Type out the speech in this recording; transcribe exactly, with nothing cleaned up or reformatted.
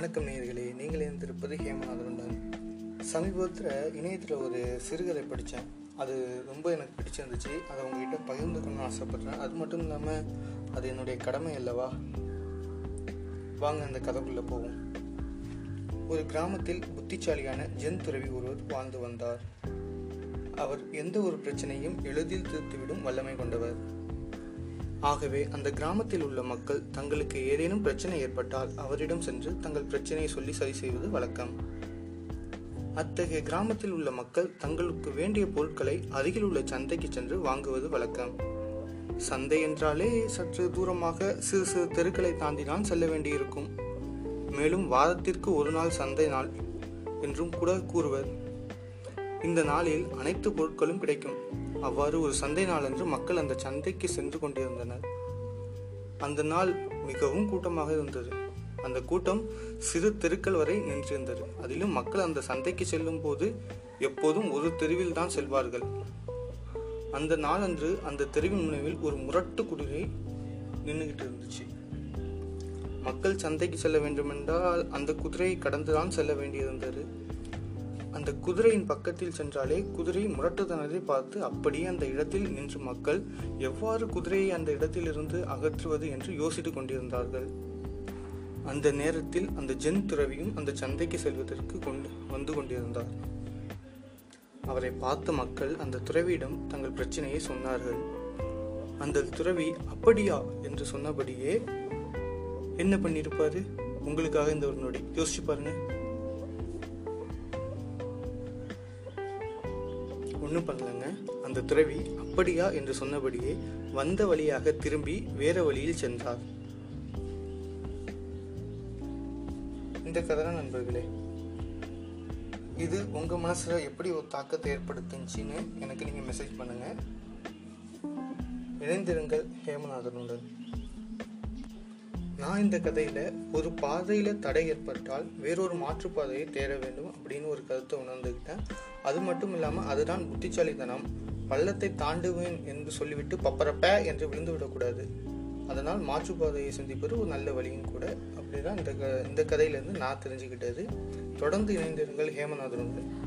வணக்கம் நேயர்களே, நீங்கள் இருந்திருப்பது ஹேமநாதன் தான். சமீபத்தில் இணையத்தில் ஒரு சிறுகதை படித்தேன். அது ரொம்ப எனக்கு பிடிச்சிருந்துச்சு. அதை உங்ககிட்ட பகிர்ந்துக்கணும்னு ஆசைப்பட்றேன். அது மட்டும் இல்லாமல் அது என்னுடைய கடமை அல்லவா. வாங்க அந்த கதைக்குள்ளே போவோம். ஒரு கிராமத்தில் புத்திசாலியான ஜென்துறவி ஒருவர் வாழ்ந்து வந்தார். அவர் எந்த ஒரு பிரச்சனையும் எளிதில் தீர்த்துவிடும் வல்லமை கொண்டவர். ஆகவே அந்த கிராமத்தில் உள்ள மக்கள் தங்களுக்கு ஏதேனும் பிரச்சனை ஏற்பட்டால் அவரிடம் சென்று தங்கள் பிரச்சனையை சொல்லி சரி செய்வது வழக்கம். அத்தகைய கிராமத்தில் உள்ள மக்கள் தங்களுக்கு வேண்டிய பொருட்களை அருகில் உள்ள சந்தைக்கு சென்று வாங்குவது வழக்கம். சந்தை என்றாலே சற்று தூரமாக சிறு சிறு தெருக்களை தாண்டினால் செல்ல வேண்டியிருக்கும். மேலும் வாரத்திற்கு ஒரு நாள் சந்தை நாள் என்றும் கூட கூறுவர். இந்த நாளில் அனைத்து பொருட்களும் கிடைக்கும். அவ்வாறு ஒரு சந்தை நாளன்று மக்கள் அந்த சந்தைக்கு சென்று கொண்டிருந்தனர். அந்த நாள் மிகவும் கூட்டமாக இருந்தது. அந்த கூட்டம் சிறு தெருக்கள் வரை நின்றிருந்தது. அதிலும் மக்கள் அந்த சந்தைக்கு செல்லும் போது எப்போதும் ஒரு தெருவில் தான் செல்வார்கள். அந்த நாளன்று அந்த தெருவின் முனைவில் ஒரு முரட்டு குதிரை நின்றுகிட்டு இருந்துச்சு. மக்கள் சந்தைக்கு செல்ல வேண்டுமென்றால் அந்த குதிரையை கடந்துதான் செல்ல வேண்டியிருந்தது. அந்த குதிரையின் பக்கத்தில் சென்றாலே குதிரை முரட்டுத்தனத்தை பார்த்து அப்படியே அந்த இடத்தில் நின்று மக்கள் எவ்வாறு குதிரையை அந்த இடத்திலிருந்து அகற்றுவது என்று யோசித்து கொண்டிருந்தார்கள். அந்த நேரத்தில் அந்த ஜென்துறவியும் அந்த சந்தைக்கு செல்வதற்கு கொண்டு வந்து கொண்டிருந்தார். அவரை பார்த்த மக்கள் அந்த துறவியிடம் தங்கள் பிரச்சனையை சொன்னார்கள். அந்த துறவி அப்படியா என்று சொன்னபடியே என்ன பண்ணியிருப்பாரு? உங்களுக்காக இந்த ஒரு நொடி யோசிச்சு பாருங்க. ஒன்றும் பண்ணலங்க. அந்த துறவி அப்படியா என்று சொன்னபடியே வந்த வழியாக திரும்பி வேற வழியில் சென்றார். இந்த கதை நண்பர்களே, இது உங்க மனசுல எப்படி ஒரு தாக்கத்தை ஏற்படுத்துச்சுன்னு எனக்கு நீங்க மெசேஜ் பண்ணுங்க. இணைந்திருங்கள் ஹேமநாதனுடன். நான் இந்த கதையில ஒரு பாதையில தடை ஏற்பட்டால் வேறொரு மாற்றுப்பாதையை தேட வேண்டும் அப்படின்னு ஒரு கருத்தை உணர்ந்துக்கிட்டேன். அது மட்டும் இல்லாமல் அதுதான் புத்திசாலித்தனம். பள்ளத்தை தாண்டுவேன் என்று சொல்லிவிட்டு பப்பரப்ப என்று விழுந்து விடக்கூடாது. அதனால் மாற்றுப்பாதையை சிந்திப்பது ஒரு நல்ல வழியும் கூட. அப்படிதான் இந்த க இந்த கதையிலேருந்து நான் தெரிஞ்சுக்கிட்டது. தொடர்ந்து இணைந்திருங்கள் ஹேமநாதனுடன்.